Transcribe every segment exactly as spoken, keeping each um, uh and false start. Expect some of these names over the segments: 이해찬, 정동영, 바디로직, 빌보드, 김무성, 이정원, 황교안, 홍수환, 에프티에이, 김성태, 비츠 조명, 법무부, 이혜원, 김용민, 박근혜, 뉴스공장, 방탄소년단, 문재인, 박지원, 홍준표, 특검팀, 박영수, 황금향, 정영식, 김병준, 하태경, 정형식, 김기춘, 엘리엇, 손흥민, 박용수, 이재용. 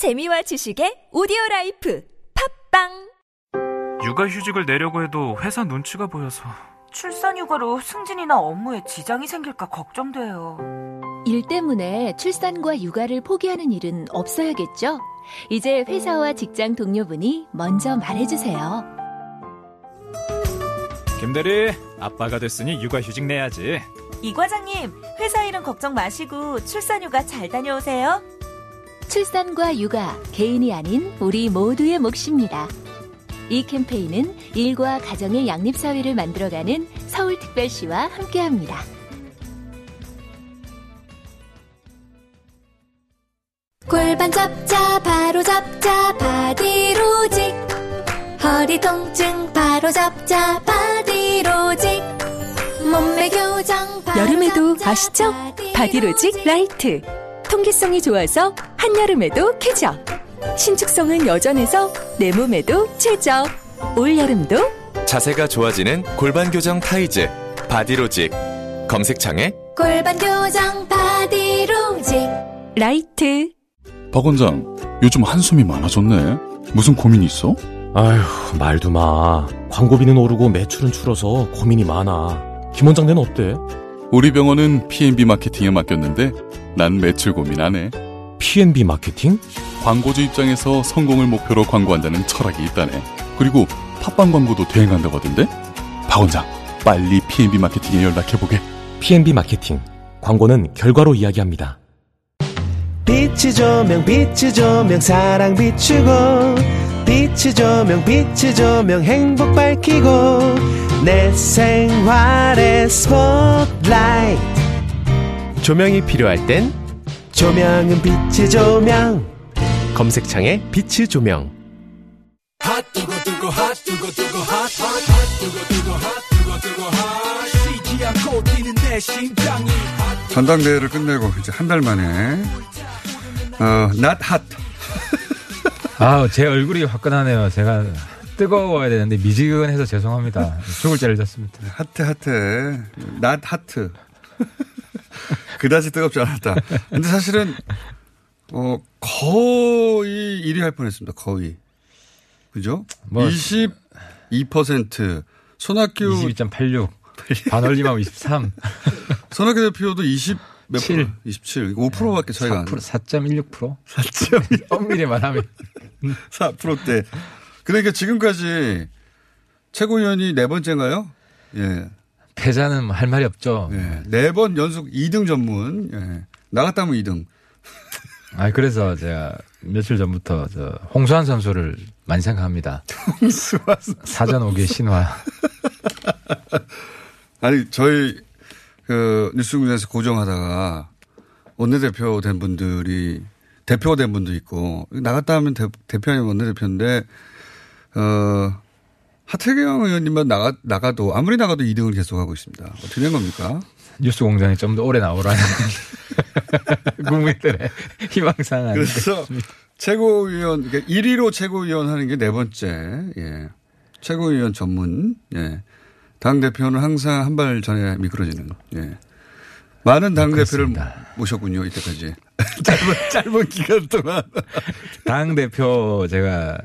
재미와 지식의 오디오라이프 팝빵. 육아휴직을 내려고 해도 회사 눈치가 보여서 출산휴가로 승진이나 업무에 지장이 생길까 걱정돼요. 일 때문에 출산과 육아를 포기하는 일은 없어야겠죠? 이제 회사와 직장 동료분이 먼저 말해주세요. 김대리, 아빠가 됐으니 육아휴직 내야지. 이 과장님, 회사 일은 걱정 마시고 출산휴가 잘 다녀오세요. 출산과 육아, 개인이 아닌 우리 모두의 몫입니다. 이 캠페인은 일과 가정의 양립사회를 만들어가는 서울특별시와 함께합니다. 골반 잡자 바로 잡자 바디로직, 허리 통증 바로 잡자 바디로직, 몸매 교정 바로 여름에도 잡자, 아시죠? 바디로직. 바디로직 라이트, 통기성이 좋아서 한여름에도 쾌적, 신축성은 여전해서 내 몸에도 최적, 올여름도 자세가 좋아지는 골반교정 타이즈 바디로직. 검색창에 골반교정 바디로직 라이트. 박 원장, 요즘 한숨이 많아졌네. 무슨 고민 있어? 아휴, 말도 마. 광고비는 오르고 매출은 줄어서 고민이 많아. 김 원장는 어때? 우리 병원은 피 앤 비 마케팅에 맡겼는데 난 매출 고민 안 해. 피 앤 비 마케팅? 광고주 입장에서 성공을 목표로 광고한다는 철학이 있다네. 그리고 팝빵 광고도 대행한다고 하던데? 박 원장, 빨리 피 앤 비 마케팅에 연락해보게. 피 앤 비 마케팅. 광고는 결과로 이야기합니다. 비츠 조명, 비츠 조명, 사랑 비추고, 비츠 조명, 비츠 조명, 행복 밝히고, 내 생활의 스포트라이트. 조명이 필요할 땐 조명은 비츠 조명. 검색창에 비츠 조명. 핫 두고 두고 핫 두고 두고 핫 두고 두고 핫 두고 두고 핫. 쉬지 않고 뛰는 내 심장이. 전당대회를 끝내고 이제 한 달 만에. 어, not hot. 아, 제 얼굴이 화끈하네요. 제가 뜨거워야 되는데 미지근해서 죄송합니다. 죽을 죄를 졌습니다. 하트 하트, not hot. 그다지 뜨겁지 않았다. 근데 사실은 어, 거의 일 위 할 뻔했습니다. 거의. 그죠? 뭐 이십이 퍼센트. 손학규 이십이 점 팔육. 반올림하면 이십삼. 손학규 대표도 이십. 몇 칠. 프로? 이십칠. 오 퍼센트밖에 차이가 안 나요. 사 점 일육 퍼센트. 사 점 일육 퍼센트. 엄밀히 말하면. 사 퍼센트대. 그러니까 지금까지 최고위원이 네 번째인가요? 예. 패자는 할 말이 없죠. 예. 네 번 연속 이 등 전문. 예. 나갔다면 이 등. 아, 그래서 제가 며칠 전부터 저 홍수환 선수를 많이 생각합니다. 홍수환 선수. 사전 오기의 신화. 아니, 저희. 그 뉴스공장에서 고정하다가 원내대표 된 분들이 대표가 된 분도 있고, 나갔다 하면 대, 대표 아니면 원내대표인데 어, 하태경 의원님만 나가, 나가도 아무리 나가도 이 등을 계속하고 있습니다. 어떻게 된 겁니까? 뉴스공장이 좀 더 오래 나오라는 국민들의 희망사항 아닙니다. 그래서 최고위원, 그러니까 일 위로 최고위원 하는 게 네 번째. 예. 최고위원 전문. 예. 당대표는 항상 한 발 전에 미끄러지는. 예. 많은 당대표를 그렇습니다. 모셨군요. 이때까지. 짧은, 짧은 기간 동안. 당대표 제가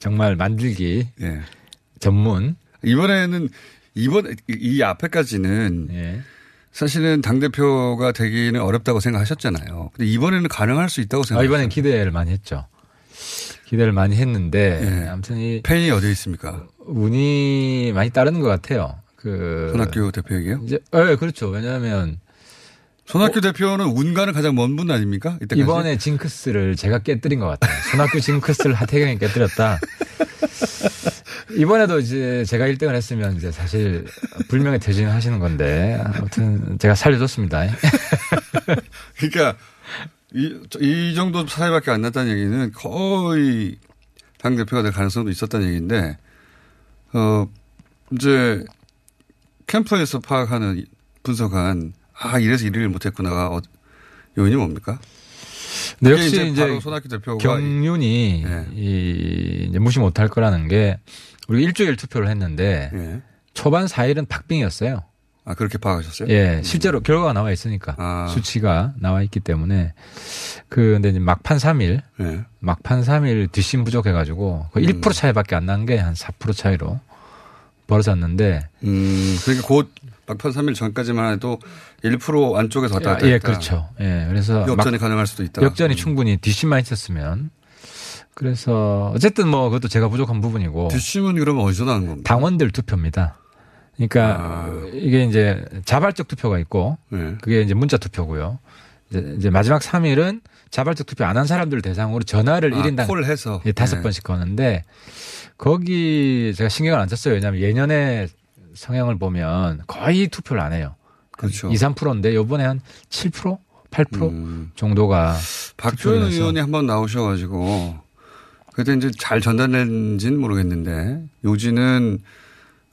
정말 만들기. 예. 전문. 이번에는 이번 이 앞에까지는 예. 사실은 당대표가 되기는 어렵다고 생각하셨잖아요. 근데 이번에는 가능할 수 있다고 생각하셨어요. 아, 이번엔 기대를 많이 했죠. 기대를 많이 했는데 예. 아무튼 이 팬이 어디에 있습니까? 운이 많이 따르는 것 같아요. 그 손학규 대표에게요? 이제 네, 그렇죠. 왜냐하면 손학규 어, 대표는 운과는 가장 먼 분 아닙니까? 이때까지? 이번에 징크스를 제가 깨뜨린 것 같아요. 손학규 징크스를 하태경이 깨뜨렸다. 이번에도 이제 제가 일 등을 했으면 이제 사실 불명예 퇴진하시는 건데 아무튼 제가 살려줬습니다. 그러니까. 이, 이 정도 사이밖에 안 났다는 얘기는 거의 당대표가 될 가능성도 있었다는 얘기인데, 어, 이제 캠프에서 파악하는, 분석한, 아, 이래서 일 위를 못했구나가 요인이 뭡니까? 네, 역시 이제, 이제 바로 손학규 대표가 경륜이 예. 이, 이제 무시 못할 거라는 게, 우리 일주일 투표를 했는데, 예. 초반 사 일은 박빙이었어요. 아, 그렇게 파악하셨어요? 예, 실제로 음. 결과가 나와 있으니까. 아. 수치가 나와 있기 때문에. 그, 근데 이제 막판 삼 일. 예. 막판 삼 일 뒷심 부족해가지고 거의 음. 일 퍼센트 차이밖에 안 난 게 한 사 퍼센트 차이로 벌어졌는데. 음, 그러니까 곧 막판 삼 일 전까지만 해도 일 퍼센트 안쪽에서 왔다 갔다 했다. 예, 그렇죠. 예, 그래서. 역전이 가능할 수도 있다. 역전이 음. 충분히 뒷심만 있었으면. 그래서 어쨌든 뭐 그것도 제가 부족한 부분이고. 뒷심은 그러면 어디서 나는 겁니까? 당원들 투표입니다. 그러니까 아. 이게 이제 자발적 투표가 있고 네. 그게 이제 문자 투표고요. 이제, 이제 마지막 삼 일은 자발적 투표 안 한 사람들 대상으로 전화를 아, 일 인당 콜해서 다섯 번씩 거는데 거기 제가 신경을 안 썼어요. 왜냐하면 예년의 성향을 보면 거의 투표를 안 해요. 그렇죠. 이, 삼 퍼센트인데 이번에 한 칠 퍼센트, 팔 퍼센트 음. 정도가. 박주현 의원이 한번 나오셔가지고 그때 이제 잘 전달된지는 모르겠는데 요지는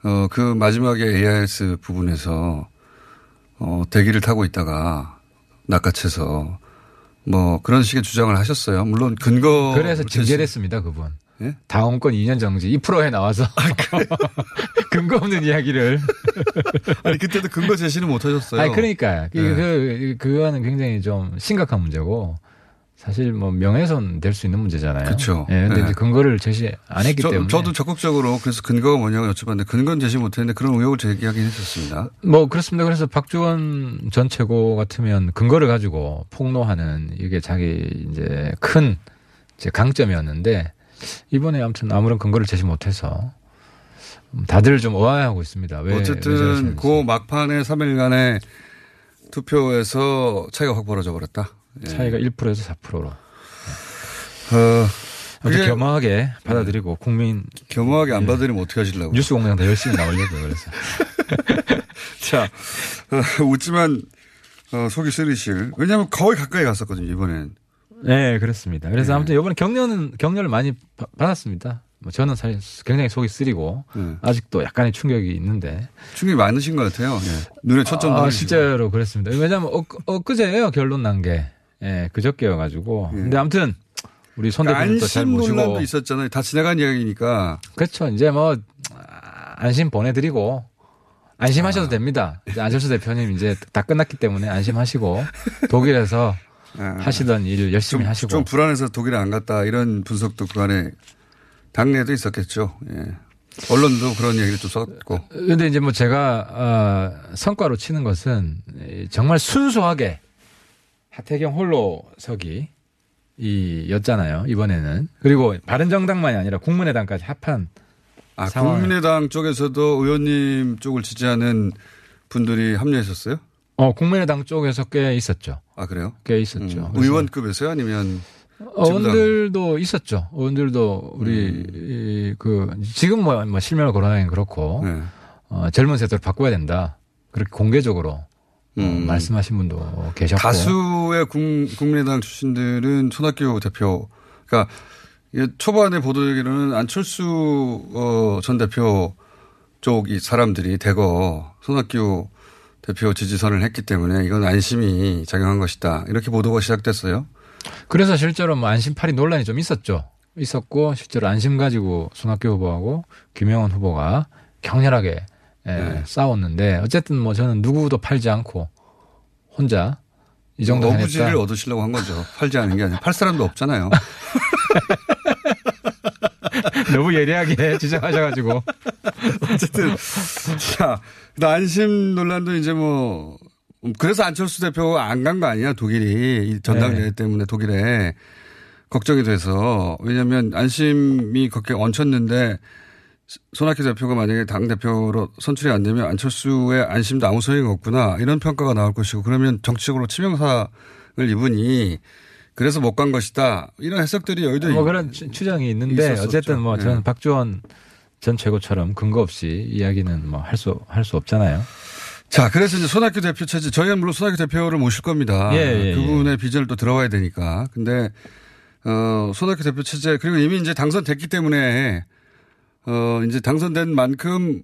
어, 그 마지막에 에이아이에스 부분에서, 어, 대기를 타고 있다가, 낚아채서, 뭐, 그런 식의 주장을 하셨어요. 물론 근거. 그래서 징계를 했습니다, 그분. 예? 당원권 이 년 정지, 이 퍼센트에 나와서. 아, 근거 없는 이야기를. 아니, 그때도 근거 제시는 못 하셨어요. 아니, 그러니까요. 네. 그, 그, 그거는 굉장히 좀 심각한 문제고. 사실 뭐 명예훼손 될 수 있는 문제잖아요. 그렇죠. 예, 근데 네. 이제 근거를 제시 안 했기 저, 때문에. 저도 적극적으로 그래서 근거가 뭐냐고 여쭤봤는데 근거는 제시 못했는데 그런 의혹을 제기하긴 했었습니다. 뭐 그렇습니다. 그래서 박주원 전 최고 같으면 근거를 가지고 폭로하는 이게 자기 이제 큰 이제 강점이었는데 이번에 아무튼 아무런 근거를 제시 못해서 다들 좀 의아해하고 있습니다. 왜 어쨌든 왜 그 막판에 삼 일간의 투표에서 차이가 확 벌어져 버렸다. 예. 차이가 일 퍼센트에서 사 퍼센트로. 어, 아주 겸허하게 받아들이고 국민. 겸허하게 안 받아들이면 예. 어떻게 하시려고. 뉴스 공장 다 열심히 나오려고요. 그래서. 자, 어, 웃지만 어, 속이 쓰리실. 왜냐하면 거의 가까이 갔었거든요. 이번엔. 네, 그렇습니다. 그래서 예. 아무튼 이번에 격려는, 격려를 많이 바, 받았습니다. 뭐 저는 사실 굉장히 속이 쓰리고 예. 아직도 약간의 충격이 있는데. 충격이 많으신 것 같아요. 예. 눈에 초점도. 아, 실제로 그랬습니다. 왜냐하면 어, 엊그제예요. 결론 난 게. 예, 그저께여가지고. 예. 근데 아무튼 우리 손대표님도 그러니까 잘 모시고. 안심 논란도 있었잖아요. 다 지나간 이야기니까. 그렇죠. 이제 뭐 안심 보내드리고 안심하셔도 아. 됩니다. 이제 안철수 대표님 이제 다 끝났기 때문에 안심하시고 독일에서 아. 하시던 일을 열심히 좀, 하시고. 좀 불안해서 독일에 안 갔다 이런 분석도 그간에 당내에도 있었겠죠. 예. 언론도 그런 얘기를 좀 썼고. 그런데 이제 뭐 제가 어, 성과로 치는 것은 정말 순수하게. 하태경 홀로서기 이였잖아요. 이번에는. 그리고 바른정당만이 아니라 국민의당까지 합한 아, 상황. 국민의당 쪽에서도 의원님 쪽을 지지하는 분들이 합류했었어요? 어, 국민의당 쪽에서 꽤 있었죠. 아, 그래요? 꽤 있었죠. 음. 의원급에서요? 아니면 의원들도 있었죠. 의원들도 우리 음. 이, 그 지금 뭐, 뭐 실명을 거론하기는 그렇고 네. 어, 젊은 세대로 바꿔야 된다. 그렇게 공개적으로. 음. 어, 말씀하신 분도 계셨고 다수의 국민의당 출신들은 손학규 대표 그러니까 초반에 보도되기로는 안철수 어, 전 대표 쪽이 사람들이 대거 손학규 대표 지지선을 했기 때문에 이건 안심이 작용한 것이다 이렇게 보도가 시작됐어요. 그래서 실제로 뭐 안심팔이 논란이 좀 있었죠. 있었고 실제로 안심 가지고 손학규 후보하고 김영원 후보가 격렬하게 예, 네. 싸웠는데 어쨌든 뭐 저는 누구도 팔지 않고 혼자 이 정도 했다. 어부지를 얻으시려고 한 거죠. 팔지 않은 게 아니라 팔 사람도 없잖아요. 너무 예리하게 지적하셔가지고 어쨌든 자, 안심 논란도 이제 뭐 그래서 안철수 대표가 안 간 거 아니야 독일이 전당대회 네. 때문에 독일에 걱정이 돼서 왜냐하면 안심이 그렇게 얹혔는데. 손학규 대표가 만약에 당대표로 선출이 안 되면 안철수의 안심도 아무 소용이 없구나 이런 평가가 나올 것이고 그러면 정치적으로 치명상을 입으니 그래서 못 간 것이다 이런 해석들이 여의도 뭐 그런 추정이 있는데 있었었죠. 어쨌든 뭐 저는 네. 박지원 전 최고처럼 근거 없이 이야기는 뭐 할 수 할 수 없잖아요. 자 그래서 이제 손학규 대표 체제 저희는 물론 손학규 대표를 모실 겁니다. 예, 예, 그분의 예. 비전을 또 들어와야 되니까 근데 어, 손학규 대표 체제 그리고 이미 이제 당선됐기 때문에. 어, 이제 당선된 만큼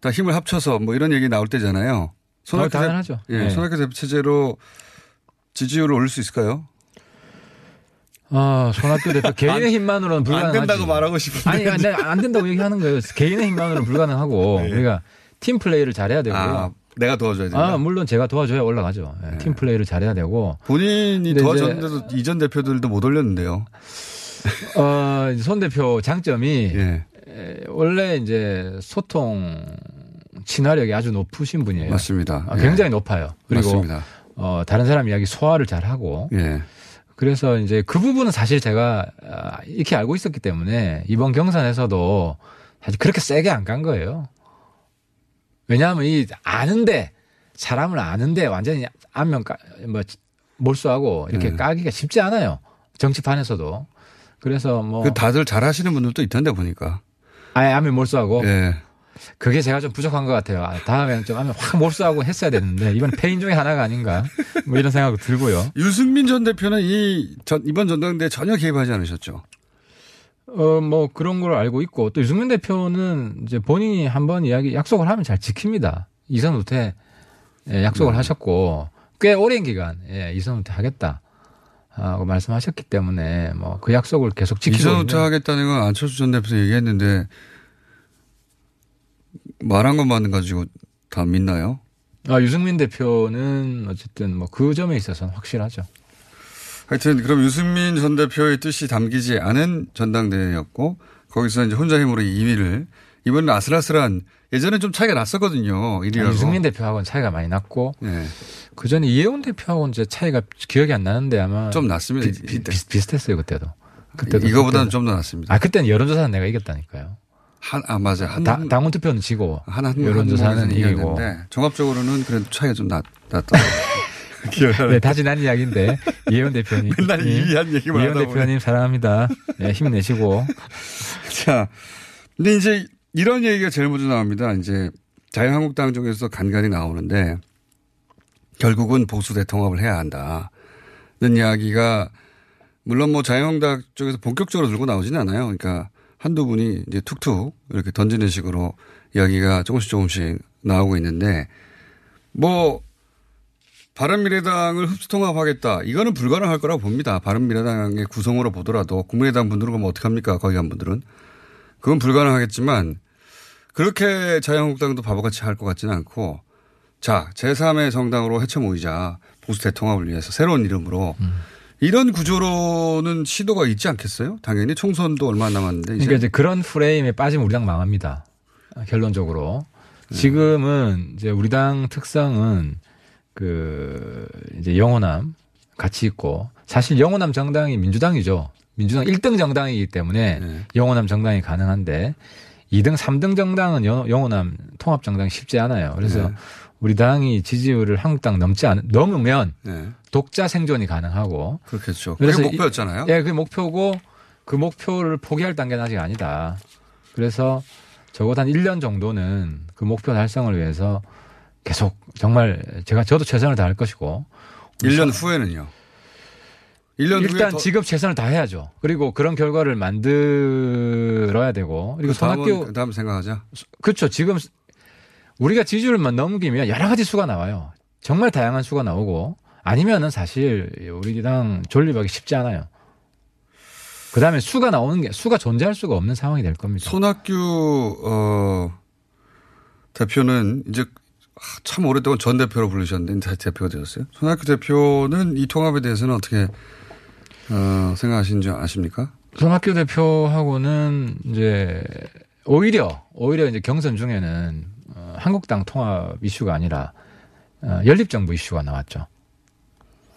다 힘을 합쳐서 뭐 이런 얘기 나올 때잖아요. 손학규 대표, 당연하죠. 예, 네. 손학규 대표 체제로 지지율을 올릴 수 있을까요? 아, 손학규 대표 개인의 힘만으로는 불가능하지. 안 된다고 말하고 싶은데. 아니, 아니, 안 된다고 얘기하는 거예요. 개인의 힘만으로는 불가능하고 네. 우리가 팀 플레이를 잘해야 되고요. 아, 내가 도와줘야 된다. 아, 물론 제가 도와줘야 올라가죠. 네. 팀 플레이를 잘해야 되고. 본인이 도와줬는데도 이제, 이전 대표들도 못 올렸는데요. 어, 손 대표 장점이 예. 원래 이제 소통 친화력이 아주 높으신 분이에요. 맞습니다. 아, 굉장히 예. 높아요. 그리고 맞습니다. 어, 다른 사람 이야기 소화를 잘하고. 예. 그래서 이제 그 부분은 사실 제가 이렇게 알고 있었기 때문에 이번 경선에서도 사실 그렇게 세게 안 간 거예요. 왜냐하면 이 아는데 사람을 아는데 완전히 안면 까, 뭐 몰수하고 이렇게 네. 까기가 쉽지 않아요. 정치판에서도. 그래서 뭐 다들 잘하시는 분들도 있던데 보니까. 아예 안면 몰수하고. 네. 그게 제가 좀 부족한 것 같아요. 다음에는 좀 안면 확 몰수하고 했어야 됐는데 이번 패인 중에 하나가 아닌가. 뭐 이런 생각도 들고요. 유승민 전 대표는 이 전 이번 전당대회 전혀 개입하지 않으셨죠? 어, 뭐 그런 걸 알고 있고 또 유승민 대표는 이제 본인이 한번 이야기 약속을 하면 잘 지킵니다. 이선 후퇴 예, 약속을 네. 하셨고 꽤 오랜 기간 예, 이선 후퇴 하겠다고 말씀하셨기 때문에 뭐 그 약속을 계속 지키고 이선 후퇴 하겠다는 건 안철수 전 대표 얘기했는데 말한 것만 가지고 다 믿나요? 아, 유승민 대표는 어쨌든 뭐 그 점에 있어서는 확실하죠. 하여튼 그럼 유승민 전 대표의 뜻이 담기지 않은 전당대회였고 거기서 이제 혼자 힘으로 이 위를 이번엔 아슬아슬한 예전엔 좀 차이가 났었거든요. 일 위하고. 유승민 대표하고는 차이가 많이 났고 네. 그 전에 이혜원 대표하고는 이제 차이가 기억이 안 나는데 아마 좀 났습니다. 비, 비, 비, 비슷했어요 그때도. 그때도 이거보다는 좀 더 났습니다. 아 그때는 여론조사는 내가 이겼다니까요. 한, 아 맞아요. 한, 다, 당원 투표는 지고 한, 한, 여론조사는 한 이기고 종합적으로는 그래도 차이가 좀 났, 났다. 네, 다시 난 이야기인데 이혜원 대표님 맨날 이한 얘기만 하다 보니 이혜원 대표님 사랑합니다. 네, 힘내시고 자, 근데 이제 이런 얘기가 제일 먼저 나옵니다. 이제 자유한국당 쪽에서 간간히 나오는데 결국은 보수 대통합을 해야 한다는 이야기가 물론 뭐 자유한국당 쪽에서 본격적으로 들고 나오지는 않아요. 그러니까 한두 분이 이제 툭툭 이렇게 던지는 식으로 이야기가 조금씩 조금씩 나오고 있는데 뭐. 바른미래당을 흡수통합하겠다. 이거는 불가능할 거라고 봅니다. 바른미래당의 구성으로 보더라도 국민의당 분들은 그럼 어떡합니까? 거기 한 분들은. 그건 불가능하겠지만 그렇게 자유한국당도 바보같이 할 것 같지는 않고 자 제삼의 정당으로 해쳐 모이자. 보수 대통합을 위해서 새로운 이름으로. 음. 이런 구조로는 시도가 있지 않겠어요? 당연히 총선도 얼마 안 남았는데. 이제. 그러니까 이제 그런 프레임에 빠지면 우리 당 망합니다. 결론적으로. 지금은 음. 이제 우리 당 특성은 그, 이제 영호남 같이 있고, 사실 영호남 정당이 민주당이죠. 민주당 일 등 정당이기 때문에 네. 영호남 정당이 가능한데, 이 등, 삼 등 정당은 영호남 통합 정당이 쉽지 않아요. 그래서 네. 우리 당이 지지율을 한국당 넘지 않, 넘으면 네. 독자 생존이 가능하고. 그렇겠죠. 그게 목표였잖아요. 예, 그게 목표고, 그 목표를 포기할 단계는 아직 아니다. 그래서 적어도 한 일 년 정도는 그 목표 달성을 위해서 계속 정말 제가 저도 최선을 다할 것이고. 일 년 후에는요? 일 년 일단 후에 지금 최선을 다해야죠. 그리고 그런 결과를 만들어야 되고. 그리고 그 손학규. 그 다음 생각하자. 그렇죠. 지금 우리가 지지율만 넘기면 여러 가지 수가 나와요. 정말 다양한 수가 나오고 아니면은 사실 우리 당 존립하기 쉽지 않아요. 그 다음에 수가 나오는 게 수가 존재할 수가 없는 상황이 될 겁니다. 손학규, 어, 대표는 이제 참 오랫동안 전 대표로 불리셨는데 다시 대표가 되셨어요. 손학규 대표는 이 통합에 대해서는 어떻게 어, 생각하시는지 아십니까? 손학규 대표하고는 이제 오히려 오히려 이제 경선 중에는 어, 한국당 통합 이슈가 아니라 어, 연립정부 이슈가 나왔죠.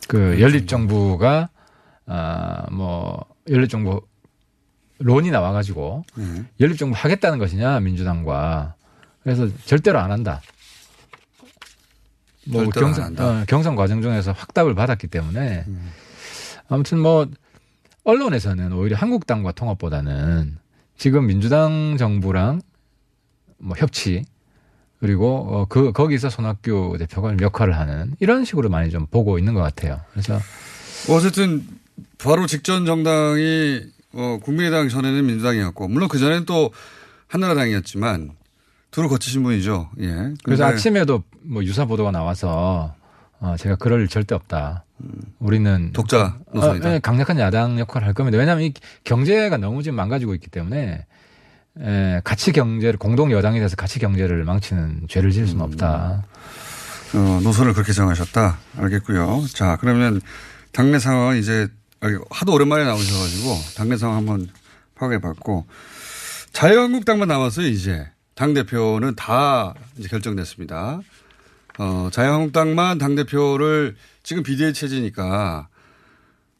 그 연립정부가 어, 뭐 연립정부 론이 나와가지고 음. 연립정부 하겠다는 것이냐 민주당과 그래서 절대로 안 한다. 뭐 경선, 어, 경선 과정 중에서 확답을 받았기 때문에 음. 아무튼 뭐 언론에서는 오히려 한국당과 통합보다는 지금 민주당 정부랑 뭐 협치 그리고 어, 그 거기서 손학규 대표가 역할을 하는 이런 식으로 많이 좀 보고 있는 것 같아요. 그래서 어쨌든 바로 직전 정당이 어, 국민의당 전에는 민주당이었고 물론 그 전에는 또 한나라당이었지만. 둘을 거치신 분이죠. 예. 그래서 아침에도 뭐 유사 보도가 나와서 어, 제가 그럴 일 절대 없다. 우리는 독자 노선이다. 어, 강력한 야당 역할을 할 겁니다. 왜냐하면 이 경제가 너무 지금 망가지고 있기 때문에 에, 같이 경제를 공동 여당이 돼서 같이 경제를 망치는 죄를 지을 수는 없다. 음. 어, 노선을 그렇게 정하셨다. 알겠고요. 자, 그러면 당내 상황은 이제 하도 오랜만에 나오셔가지고 당내 상황 한번 파악해봤고, 자유한국당만 남았어요. 이제 당대표는 다 이제 결정됐습니다. 어, 자유한국당만 당대표를 지금 비대위 체제니까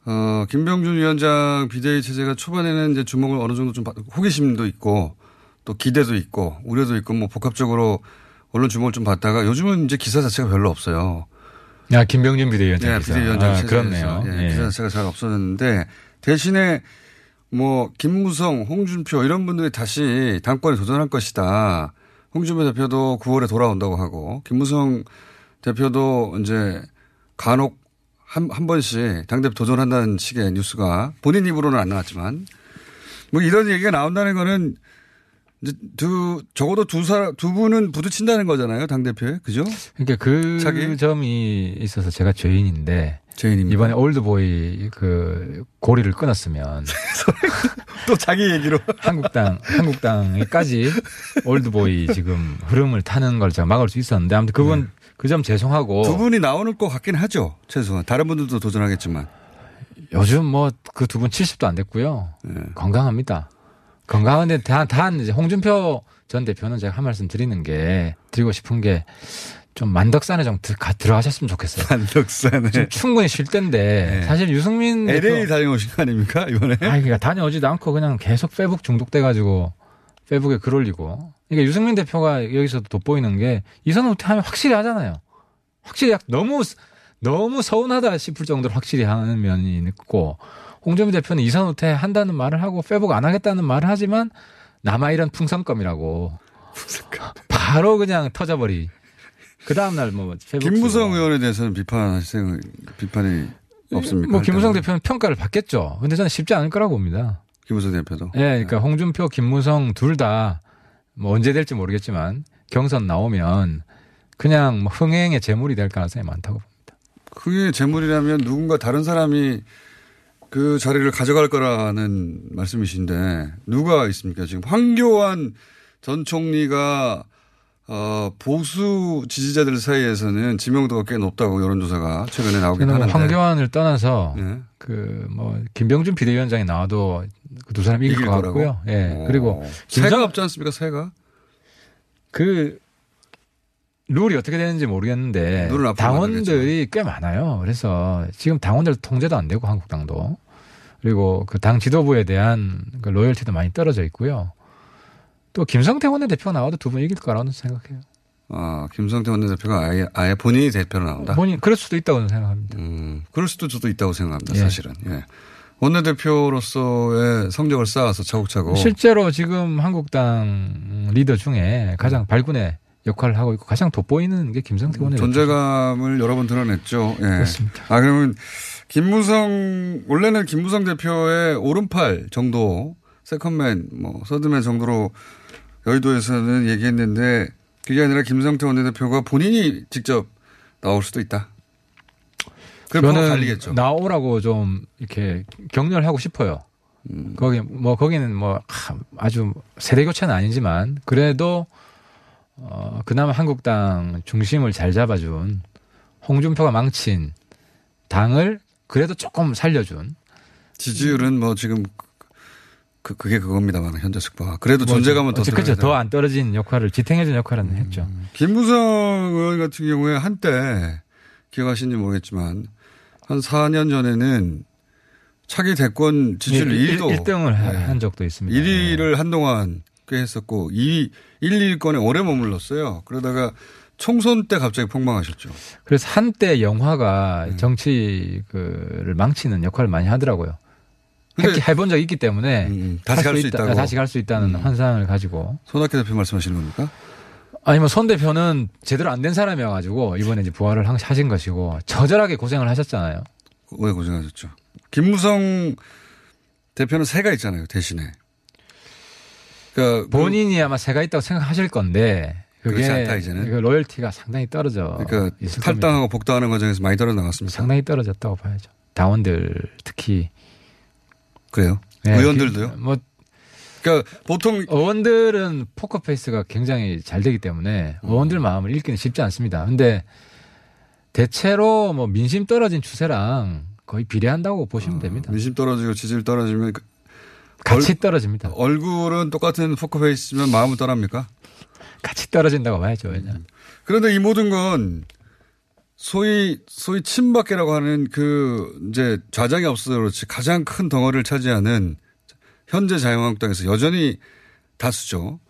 어, 김병준 위원장 비대위 체제가 초반에는 이제 주목을 어느 정도 좀 받, 호기심도 있고 또 기대도 있고 우려도 있고 뭐 복합적으로 언론 주목을 좀 받다가 요즘은 이제 기사 자체가 별로 없어요. 야, 김병준 비대위원장 네, 기사. 비대위원장 아, 그렇네요. 예, 예. 기사 자체가 잘 없었는데 대신에 뭐 김무성, 홍준표 이런 분들이 다시 당권에 도전할 것이다. 홍준표 대표도 구월에 돌아온다고 하고 김무성 대표도 이제 간혹 한, 한 번씩 당대표 도전한다는 식의 뉴스가 본인 입으로는 안 나왔지만 뭐 이런 얘기가 나온다는 거는 이제 두, 적어도 두 사람, 두 분은 부딪힌다는 거잖아요. 당대표에. 그죠? 그러니까 그 자기? 점이 있어서 제가 죄인인데. 죄인입니다. 이번에 올드보이 그 고리를 끊었으면. 또 자기 얘기로. 한국당, 한국당까지 올드보이 지금 흐름을 타는 걸 제가 막을 수 있었는데 아무튼 그분 네. 그 점 죄송하고. 두 분이 나오는 것 같긴 하죠. 최소한. 다른 분들도 도전하겠지만. 요즘 뭐 그 두 분 칠십도 안 됐고요. 네. 건강합니다. 건강한데 단, 단 이제 홍준표 전 대표는 제가 한 말씀 드리는 게 드리고 싶은 게 좀 만덕산에 좀 들어가셨으면 좋겠어요. 만덕산에 지금 충분히 쉴 때인데 네. 사실 유승민 엘에이 대표, 다녀오신 거 아닙니까 이번에? 아니 그러니까 다녀오지도 않고 그냥 계속 페북 중독돼 가지고 페북에 글 올리고. 그러니까 유승민 대표가 여기서도 돋보이는 게 이 선은 하면 확실히 하잖아요. 확실히 약 너무 너무 서운하다 싶을 정도로 확실히 하는 면이 있고. 홍준표 대표는 이선 후퇴 한다는 말을 하고 페북 안 하겠다는 말을 하지만 남아 이런 풍선껌이라고 풍선껌. 바로 그냥 터져버리. 그 다음날 뭐 페북 김무성 의원에 대해서는 비판 비판이 없습니까? 뭐 김무성 대표는 평가를 받겠죠. 근데 저는 쉽지 않을 거라고 봅니다. 김무성 대표도. 예, 그러니까 홍준표, 김무성 둘 다 뭐 언제 될지 모르겠지만 경선 나오면 그냥 뭐 흥행의 재물이 될 가능성이 많다고 봅니다. 흥행의 재물이라면 누군가 다른 사람이 그 자리를 가져갈 거라는 말씀이신데 누가 있습니까? 지금 황교안 전 총리가 어, 보수 지지자들 사이에서는 지명도가 꽤 높다고 여론조사가 최근에 나오긴 하는데 황교안을 떠나서 네. 그 뭐 김병준 비대위원장이 나와도 그 두 사람이 이길, 이길 것 거라고? 같고요. 예. 네. 그리고 새가 없지 않습니까? 새가 그 룰이 어떻게 되는지 모르겠는데 당원들이 꽤 많아요. 그래서 지금 당원들 통제도 안 되고 한국당도. 그리고 그 당 지도부에 대한 그 로열티도 많이 떨어져 있고요. 또 김성태 원내대표가 나와도 두 분 이길 거라고 생각해요. 아, 김성태 원내대표가 아예, 아예 본인이 대표로 나온다? 본인, 그럴 수도 있다고 생각합니다. 음, 그럴 수도 저도 있다고 생각합니다. 예. 사실은. 예. 원내대표로서의 성적을 쌓아서 차곡차곡. 실제로 지금 한국당 리더 중에 가장 발군의 역할을 하고 있고 가장 돋보이는 게 김성태 의원의 존재감을 여러 번 드러냈죠. 예. 그렇습니다. 아, 그러면 김무성, 원래는 김무성 대표의 오른팔 정도, 세컨맨, 뭐, 서드맨 정도로 여의도에서는 얘기했는데 그게 아니라 김성태 원내대표가 본인이 직접 나올 수도 있다. 그럼 번호 달리겠죠. 나오라고 좀 이렇게 격려를 하고 싶어요. 음. 거기, 뭐, 거기는 뭐 아주 세대교체는 아니지만 그래도 어, 그나마 한국당 중심을 잘 잡아준 홍준표가 망친 당을 그래도 조금 살려준 지지율은 뭐 지금 그, 그게 그겁니다만 현재 숙박 그래도 뭐, 존재감은 더 그렇죠. 더 안 떨어진 역할을 지탱해준 역할은 음, 했죠. 김무성 의원 같은 경우에 한때 기억하시는지 모르겠지만 한 사 년 전에는 차기 대권 지지율 일, 일 위도 일 등을 네. 한 적도 있습니다. 일 위를 네. 한동안 꽤 했었고 이 일, 이 위권에 오래 머물렀어요. 그러다가 총선 때 갑자기 폭망하셨죠. 그래서 한때 영화가 네. 정치를 망치는 역할을 많이 하더라고요. 해본 적이 있기 때문에 음, 다시 갈 수 있다, 다시 갈 수 있다는 음. 환상을 가지고. 손학규 대표 말씀하시는 겁니까? 아니 뭐 손 대표는 제대로 안 된 사람이어 가지고 이번에 이제 부활을 하신 것이고 처절하게 고생을 하셨잖아요. 왜 고생하셨죠? 김무성 대표는 새가 있잖아요 대신에. 그러니까 본인이 아마 새가 있다고 생각하실 건데 그게 그렇지 않다, 이제는. 그 로열티가 상당히 떨어져 그러니까 있을 탈당하고 겁니다. 복당하는 과정에서 많이 떨어져 나갔습니다. 상당히 떨어졌다고 봐야죠. 당원들 특히 그래요? 네, 의원들도요? 그, 뭐 그러니까 보통 의원들은 포커페이스가 굉장히 잘 되기 때문에 의원들 마음을 읽기는 쉽지 않습니다. 그런데 대체로 뭐 민심 떨어진 추세랑 거의 비례한다고 보시면 어, 됩니다. 민심 떨어지고 지지율 떨어지면 같이 얼, 떨어집니다. 얼굴은 똑같은 포커페이스면 마음은 떠납니까? 같이 떨어진다고 봐야죠. 왜냐하면. 그런데 이 모든 건 소위 소위 친박계라고 하는 그 이제 좌장이 없어서 그렇지 가장 큰 덩어리를 차지하는 현재 자유한국당에서 여전히 다수죠.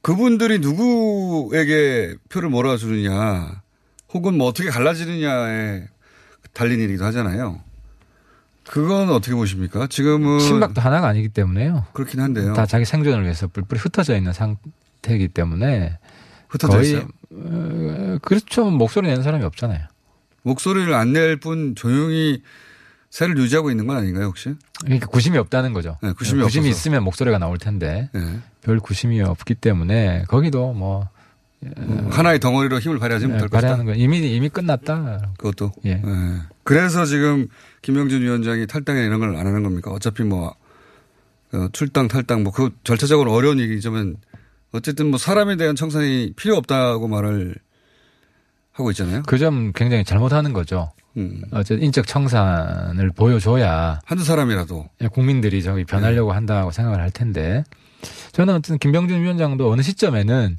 그분들이 누구에게 표를 몰아주느냐 혹은 뭐 어떻게 갈라지느냐에 달린 일이기도 하잖아요. 그건 어떻게 보십니까? 지금은. 친박도 하나가 아니기 때문에요. 그렇긴 한데요. 다 자기 생존을 위해서 뿔뿔이 흩어져 있는 상태이기 때문에. 흩어져 거의 있어요? 어, 그렇죠. 목소리 내는 사람이 없잖아요. 목소리를 안 낼 뿐 조용히 세를 유지하고 있는 건 아닌가요 혹시? 그러니까 구심이 없다는 거죠. 네, 구심이, 구심이 있으면 목소리가 나올 텐데 네. 별 구심이 없기 때문에 거기도 뭐. 하나의 덩어리로 힘을 발휘하지 못할 것이다. 발휘하는 건 이미 이미 끝났다. 그것도. 예. 네. 그래서 지금 김병준 위원장이 탈당이나 이런 걸 안 하는 겁니까? 어차피 뭐 출당 탈당 뭐 그 절차적으로 어려운 얘기지만 어쨌든 뭐 사람에 대한 청산이 필요 없다고 말을 하고 있잖아요. 그 점 굉장히 잘못하는 거죠. 음. 어쨌든 인적 청산을 보여줘야 한두 사람이라도 국민들이 저기 변하려고 네. 한다고 생각을 할 텐데 저는 어쨌든 김병준 위원장도 어느 시점에는.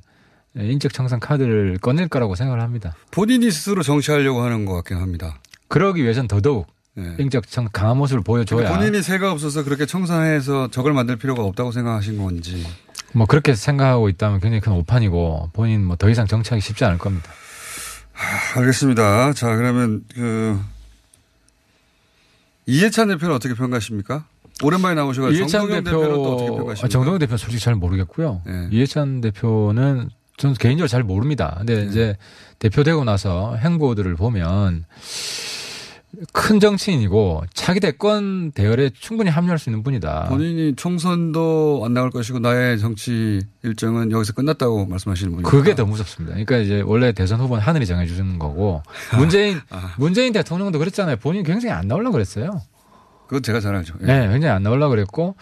인적 청산 카드를 꺼낼 거라고 생각을 합니다. 본인이 스스로 정치하려고 하는 것 같긴 합니다. 그러기 위해서는 더더욱 네. 인적 청산 강한 모습을 보여줘야. 그러니까 본인이 새가 없어서 그렇게 청산해서 적을 만들 필요가 없다고 생각하신 건지. 뭐 그렇게 생각하고 있다면 굉장히 큰 오판이고 본인 뭐 더 이상 정치하기 쉽지 않을 겁니다. 하, 알겠습니다. 자 그러면 그 이해찬 대표는 어떻게 평가하십니까? 오랜만에 나오셔가지고 정동영 대표, 대표는 또 어떻게 평가하십니까? 정동영 대표는 솔직히 잘 모르겠고요. 네. 이해찬 대표는 저는 개인적으로 잘 모릅니다. 근데 네. 이제 대표되고 나서 행보들을 보면 큰 정치인이고 차기 대권 대열에 충분히 합류할 수 있는 분이다. 본인이 총선도 안 나올 것이고 나의 정치 일정은 여기서 끝났다고 말씀하시는 분이다. 그게 더 무섭습니다. 그러니까 이제 원래 대선 후보는 하늘이 정해주는 거고 문재인, 아. 문재인 대통령도 그랬잖아요. 본인이 굉장히 안 나오려고 그랬어요. 그건 제가 잘 알죠. 예. 네, 굉장히 안 나오려고 그랬고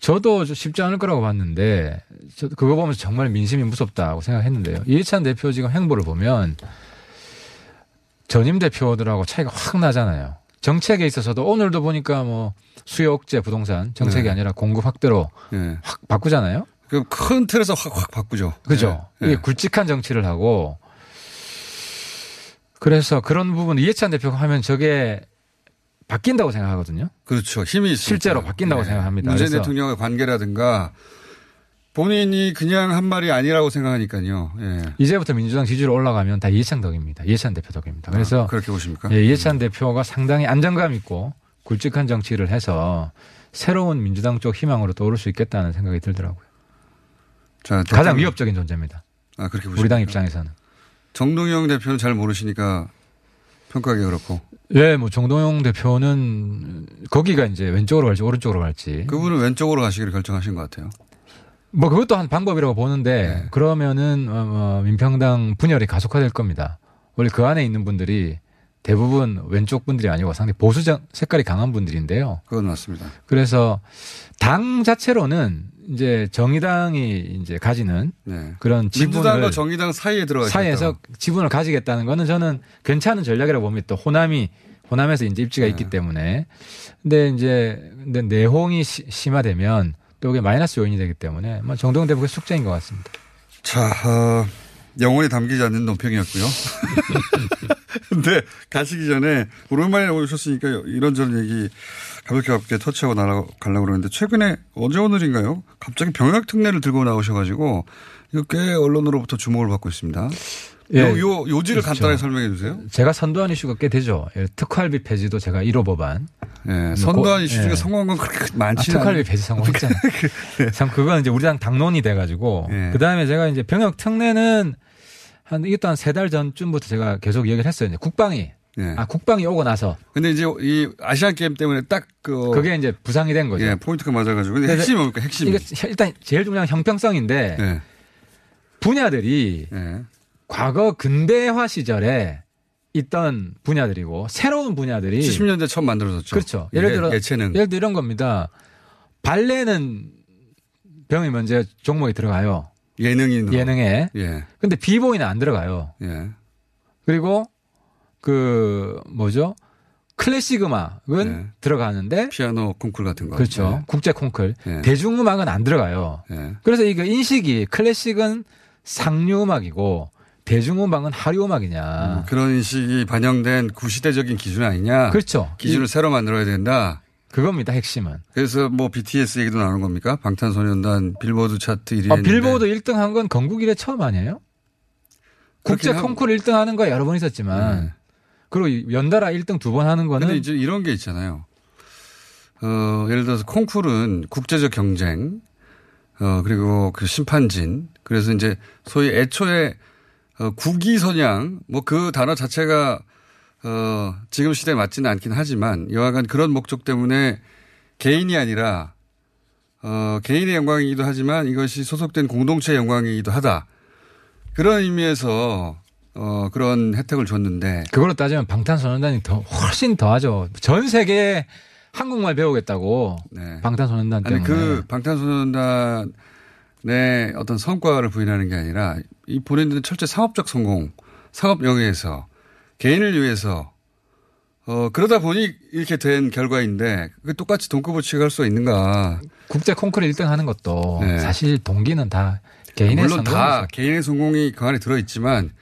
저도 쉽지 않을 거라고 봤는데 저 그거 보면서 정말 민심이 무섭다고 생각했는데요. 이해찬 대표 지금 행보를 보면 전임 대표들하고 차이가 확 나잖아요. 정책에 있어서도 오늘도 보니까 뭐 수요 억제 부동산 정책이 네. 아니라 공급 확대로 네. 확 바꾸잖아요. 그럼 큰 틀에서 확 확 바꾸죠. 그죠. 네. 네. 이게 굵직한 정치를 하고 그래서 그런 부분 이해찬 대표가 하면 저게 바뀐다고 생각하거든요. 그렇죠. 힘이 있습니다. 실제로 바뀐다고 네. 생각합니다. 문재인 대통령의 관계라든가 본인이 그냥 한 말이 아니라고 생각하니까요. 예. 이제부터 민주당 지지율 올라가면 다 이해찬 덕입니다. 이해찬 대표 덕입니다. 그래서 아, 그렇게 보십니까? 예, 이해찬 음. 대표가 상당히 안정감 있고 굵직한 정치를 해서 새로운 민주당 쪽 희망으로 떠오를 수 있겠다는 생각이 들더라고요. 자, 대통령. 가장 위협적인 존재입니다. 아, 그렇게 보십니까? 우리 당 입장에서는. 정동영 대표는 잘 모르시니까 평가하기 그렇고. 예, 뭐 정동영 대표는 거기가 이제 왼쪽으로 갈지 오른쪽으로 갈지. 그분은 왼쪽으로 가시기를 결정하신 것 같아요. 뭐 그것도 한 방법이라고 보는데 네. 그러면은 어, 민평당 분열이 가속화될 겁니다. 원래 그 안에 있는 분들이 대부분 왼쪽 분들이 아니고 상당히 보수 색깔이 강한 분들인데요. 그건 맞습니다. 그래서 당 자체로는 이제 정의당이 이제 가지는 네. 그런 지분을 민주당과 정의당 사이에 들어가 사이에서 지분을 가지겠다는 거는 저는 괜찮은 전략이라고 봅니다. 또 호남이 호남에서 이제 입지가 네. 있기 때문에 근데 이제 근데 내홍이 시, 심화되면 또 이게 마이너스 요인이 되기 때문에 정동 대표의 숙제인 것 같습니다. 자, 어, 영원히 담기지 않는 논평이었고요. 근데 가시기 전에 오랜만에 오셨으니까 이런저런 얘기 가볍게 가볍게 터치하고 날아가려고 그러는데 최근에 어제 오늘인가요? 갑자기 병역특례를 들고 나오셔가지고 이거 꽤 언론으로부터 주목을 받고 있습니다. 예, 요, 요, 요지를 그렇죠. 간단하게 설명해 주세요. 제가 선도한 이슈가 꽤 되죠. 특활비 폐지도 제가 일 호 법안. 예, 선도한 고, 이슈 중에 예. 성공한 건 그렇게 많지 않아요. 아, 특활비 폐지 성공했잖아요. 네. 참 그건 이제 우리 당 당론이 돼가지고 예. 그다음에 제가 이제 병역특례는 한 이것도 한 세 달 전쯤부터 제가 계속 얘기를 했어요. 이제 국방이. 예. 아, 국방이 오고 나서. 근데 이제 이 아시안게임 때문에 딱 그. 그게 이제 부상이 된 거죠. 예, 포인트가 맞아가지고. 근데 핵심이 뭡니까? 핵심이. 일단 제일 중요한 형평성인데 예. 분야들이 예. 과거 근대화 시절에 있던 분야들이고 새로운 분야들이. 칠십 년대 처음 만들어졌죠. 그렇죠. 예를 들어. 예체능. 예를 들어 이런 겁니다. 발레는 병이 먼저 종목이 들어가요. 예능인. 예능에. 예. 근데 비보이는 안 들어가요. 예. 그리고 그 뭐죠? 클래식 음악은 네. 들어가는데 피아노 콩쿨 같은 거 그렇죠. 네. 국제 콩쿨. 네. 대중음악은 안 들어가요. 네. 그래서 이게 인식이 클래식은 상류 음악이고 대중음악은 하류 음악이냐. 음, 그런 인식이 반영된 구시대적인 기준 아니냐. 그렇죠. 기준을 이, 새로 만들어야 된다. 그겁니다. 핵심은. 그래서 뭐 비티에스 얘기도 나오는 겁니까? 방탄소년단 빌보드 차트 일 위. 아, 빌보드 일 등 한 건 건국 이래 처음 아니에요? 국제 콩쿨 일 등 하는 거 여러 번 있었지만. 네. 그리고 연달아 일 등 두 번 하는 거는. 근데 이제 이런 게 있잖아요. 어, 예를 들어서 콩쿨은 국제적 경쟁, 어, 그리고 그 심판진. 그래서 이제 소위 애초에 어, 국위 선양, 뭐 그 단어 자체가 어, 지금 시대에 맞지는 않긴 하지만 여하간 그런 목적 때문에 개인이 아니라 어, 개인의 영광이기도 하지만 이것이 소속된 공동체의 영광이기도 하다. 그런 의미에서 어 그런 혜택을 줬는데 그걸로 따지면 방탄소년단이 더 훨씬 더하죠. 전 세계에 한국말 배우겠다고 네. 방탄소년단 때문에. 아니 그 방탄소년단의 어떤 성과를 부인하는 게 아니라 이 본인들은 철저히 상업적 성공, 상업 영역에서 개인을 위해서 어 그러다 보니 이렇게 된 결과인데 그게 똑같이 돈꾸부치기 할 수 있는가? 국제 콩쿠르 일 등 하는 것도 네. 사실 동기는 다 개인의 물론 성공. 물론 다 개인의 성공이 그 안에 들어 있지만.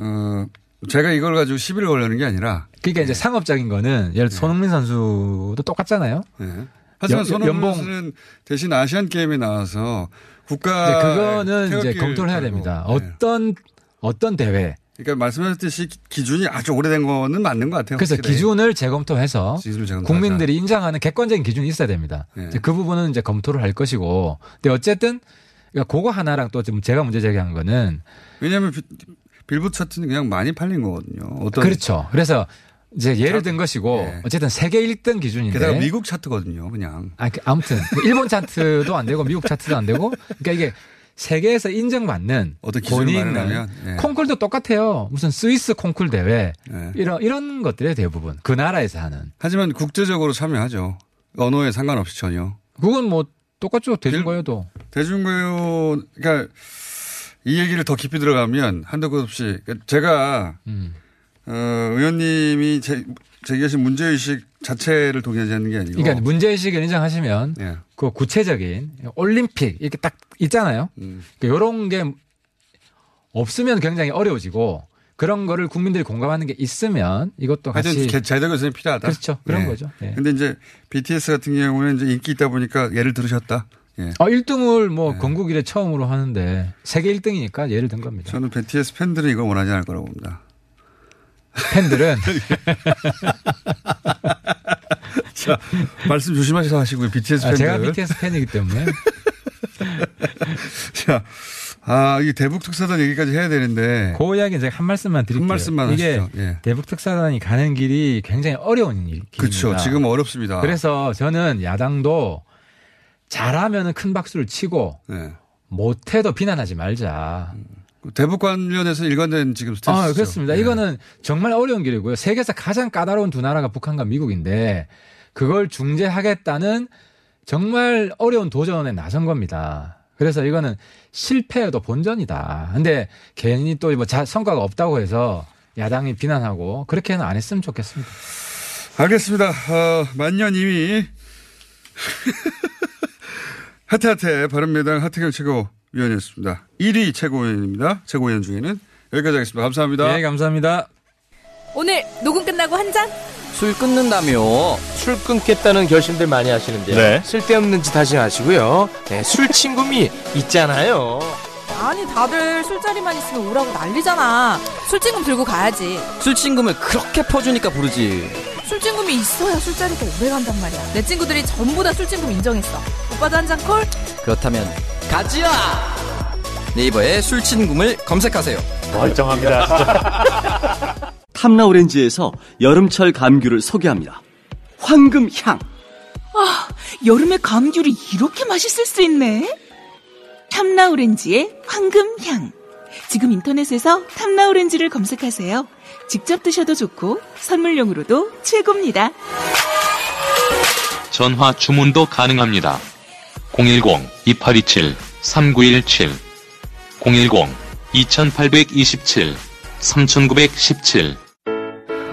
어, 제가 이걸 가지고 시비를 걸려는 게 아니라. 그러니까 이제 네. 상업적인 거는 예를 들어 손흥민 선수도 똑같잖아요. 네. 하지만 여, 손흥민 연봉. 선수는 대신 아시안게임에 나와서 국가. 네, 그거는 이제 검토를 해야 됩니다. 네. 어떤, 어떤 대회. 그러니까 말씀하셨듯이 기준이 아주 오래된 거는 맞는 것 같아요. 그래서 확실히. 기준을 재검토해서 기준을 국민들이 인정하는 객관적인 기준이 있어야 됩니다. 네. 그 부분은 이제 검토를 할 것이고. 근데 어쨌든 그러니까 그거 하나랑 또 지금 제가 문제 제기한 거는. 왜냐하면 빌보드 차트는 그냥 많이 팔린 거거든요. 어떤 그렇죠. 그래서 이제 예를 든 것이고 네. 어쨌든 세계 일 등 기준인데. 게다가 미국 차트거든요. 그냥. 아니, 아무튼 일본 차트도 안 되고 미국 차트도 안 되고 그러니까 이게 세계에서 인정받는 어떤 기준을 말하면 네. 콩쿨도 똑같아요. 무슨 스위스 콩쿨 대회 네. 이런 이런 것들의 대부분 그 나라에서 하는. 하지만 국제적으로 참여하죠. 언어에 상관없이 전혀. 그건 뭐 똑같죠. 대중가요도. 대중가요 그러니까. 이 얘기를 더 깊이 들어가면 한도 끝 없이 제가 음. 어, 의원님이 제, 제기하신 문제의식 자체를 동의하지 않는 게 아니고. 그러니까 문제의식을 인정하시면 예. 그 구체적인 올림픽 이렇게 딱 있잖아요. 음. 그러니까 이런 게 없으면 굉장히 어려워지고 그런 거를 국민들이 공감하는 게 있으면 이것도 같이. 제도 개선이 필요하다. 그렇죠. 그런 예. 거죠. 그런데 예. 이제 비티에스 같은 경우는 이제 인기 있다 보니까 예를 들으셨다. 예. 아, 일 등을 뭐 예. 건국 이래 처음으로 하는데 세계 일 등이니까 예를 든 겁니다. 저는 비티에스 팬들은 이걸 원하지 않을 거라고 봅니다. 팬들은? 자, 말씀 조심하셔서 하시고요. 비티에스 아, 팬들. 제가 비티에스 팬이기 때문에. 자, 아, 이 대북특사단 얘기까지 해야 되는데. 그 이야기는 제가 한 말씀만 드릴게요. 한 말씀만 이게 하시죠. 예. 대북특사단이 가는 길이 굉장히 어려운 길입니다. 그렇죠. 지금 어렵습니다. 그래서 저는 야당도 잘하면은 큰 박수를 치고 네. 못해도 비난하지 말자. 대북 관련해서 일관된 지금 스탠스죠. 아, 그렇습니다. 네. 이거는 정말 어려운 길이고요. 세계에서 가장 까다로운 두 나라가 북한과 미국인데 그걸 중재하겠다는 정말 어려운 도전에 나선 겁니다. 그래서 이거는 실패여도 본전이다. 근데 괜히 또 뭐 성과가 없다고 해서 야당이 비난하고 그렇게는 안 했으면 좋겠습니다. 알겠습니다. 어, 만년 이미 하태하태 바른미래당 하태경 최고위원이었습니다. 일 위 최고위원입니다. 최고위원 중에는 여기까지 하겠습니다. 감사합니다. 네, 감사합니다. 오늘 녹음 끝나고 한 잔? 술 끊는다며 술 끊겠다는 결심들 많이 하시는데요. 네. 쓸데없는 짓 하지 마시고요. 네, 술 친구미 있잖아요. 아니 다들 술자리만 있으면 오라고 난리잖아. 술친금 들고 가야지. 술친금을 그렇게 퍼주니까 부르지. 술친금이 있어야 술자리가 오래간단 말이야. 내 친구들이 전부 다 술친금 인정했어. 오빠도 한 잔 콜? 그렇다면 가지야. 네이버에 술친금을 검색하세요. 멀쩡합니다 진짜. 탐라오렌지에서 여름철 감귤을 소개합니다. 황금향. 아, 여름에 감귤이 이렇게 맛있을 수 있네. 탐라오렌지의 황금향. 지금 인터넷에서 탐라오렌지를 검색하세요. 직접 드셔도 좋고 선물용으로도 최고입니다. 전화 주문도 가능합니다. 공일공 이팔이칠 삼구일칠 공일공 이팔이칠 삼구일칠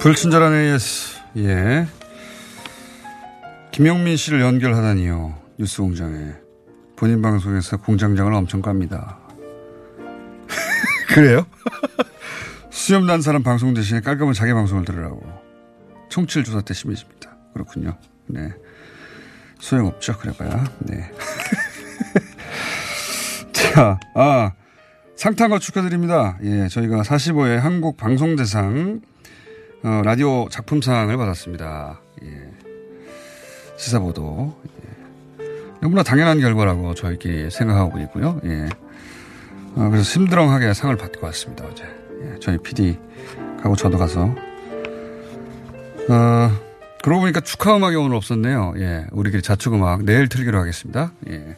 불친절한 에이에스. 예. 김용민 씨를 연결하다니요. 뉴스 공장에. 본인 방송에서 공장장을 엄청 깝니다. 그래요? 수염 난 사람 방송 대신에 깔끔한 자기 방송을 들으라고. 청취율 조사 때 심해집니다. 그렇군요. 네. 소용없죠. 그래봐야. 네. 자, 아, 상탄거 축하드립니다. 예, 저희가 사십오 회 한국 방송 대상, 어, 라디오 작품상을 받았습니다. 예. 시사보도. 예. 너무나 당연한 결과라고 저희끼리 생각하고 있고요. 예. 어, 그래서 심드렁하게 상을 받고 왔습니다, 어제. 예, 저희 피디하고 저도 가서. 어, 그러고 보니까 축하 음악이 오늘 없었네요. 예, 우리끼리 자축음악 내일 틀기로 하겠습니다. 예.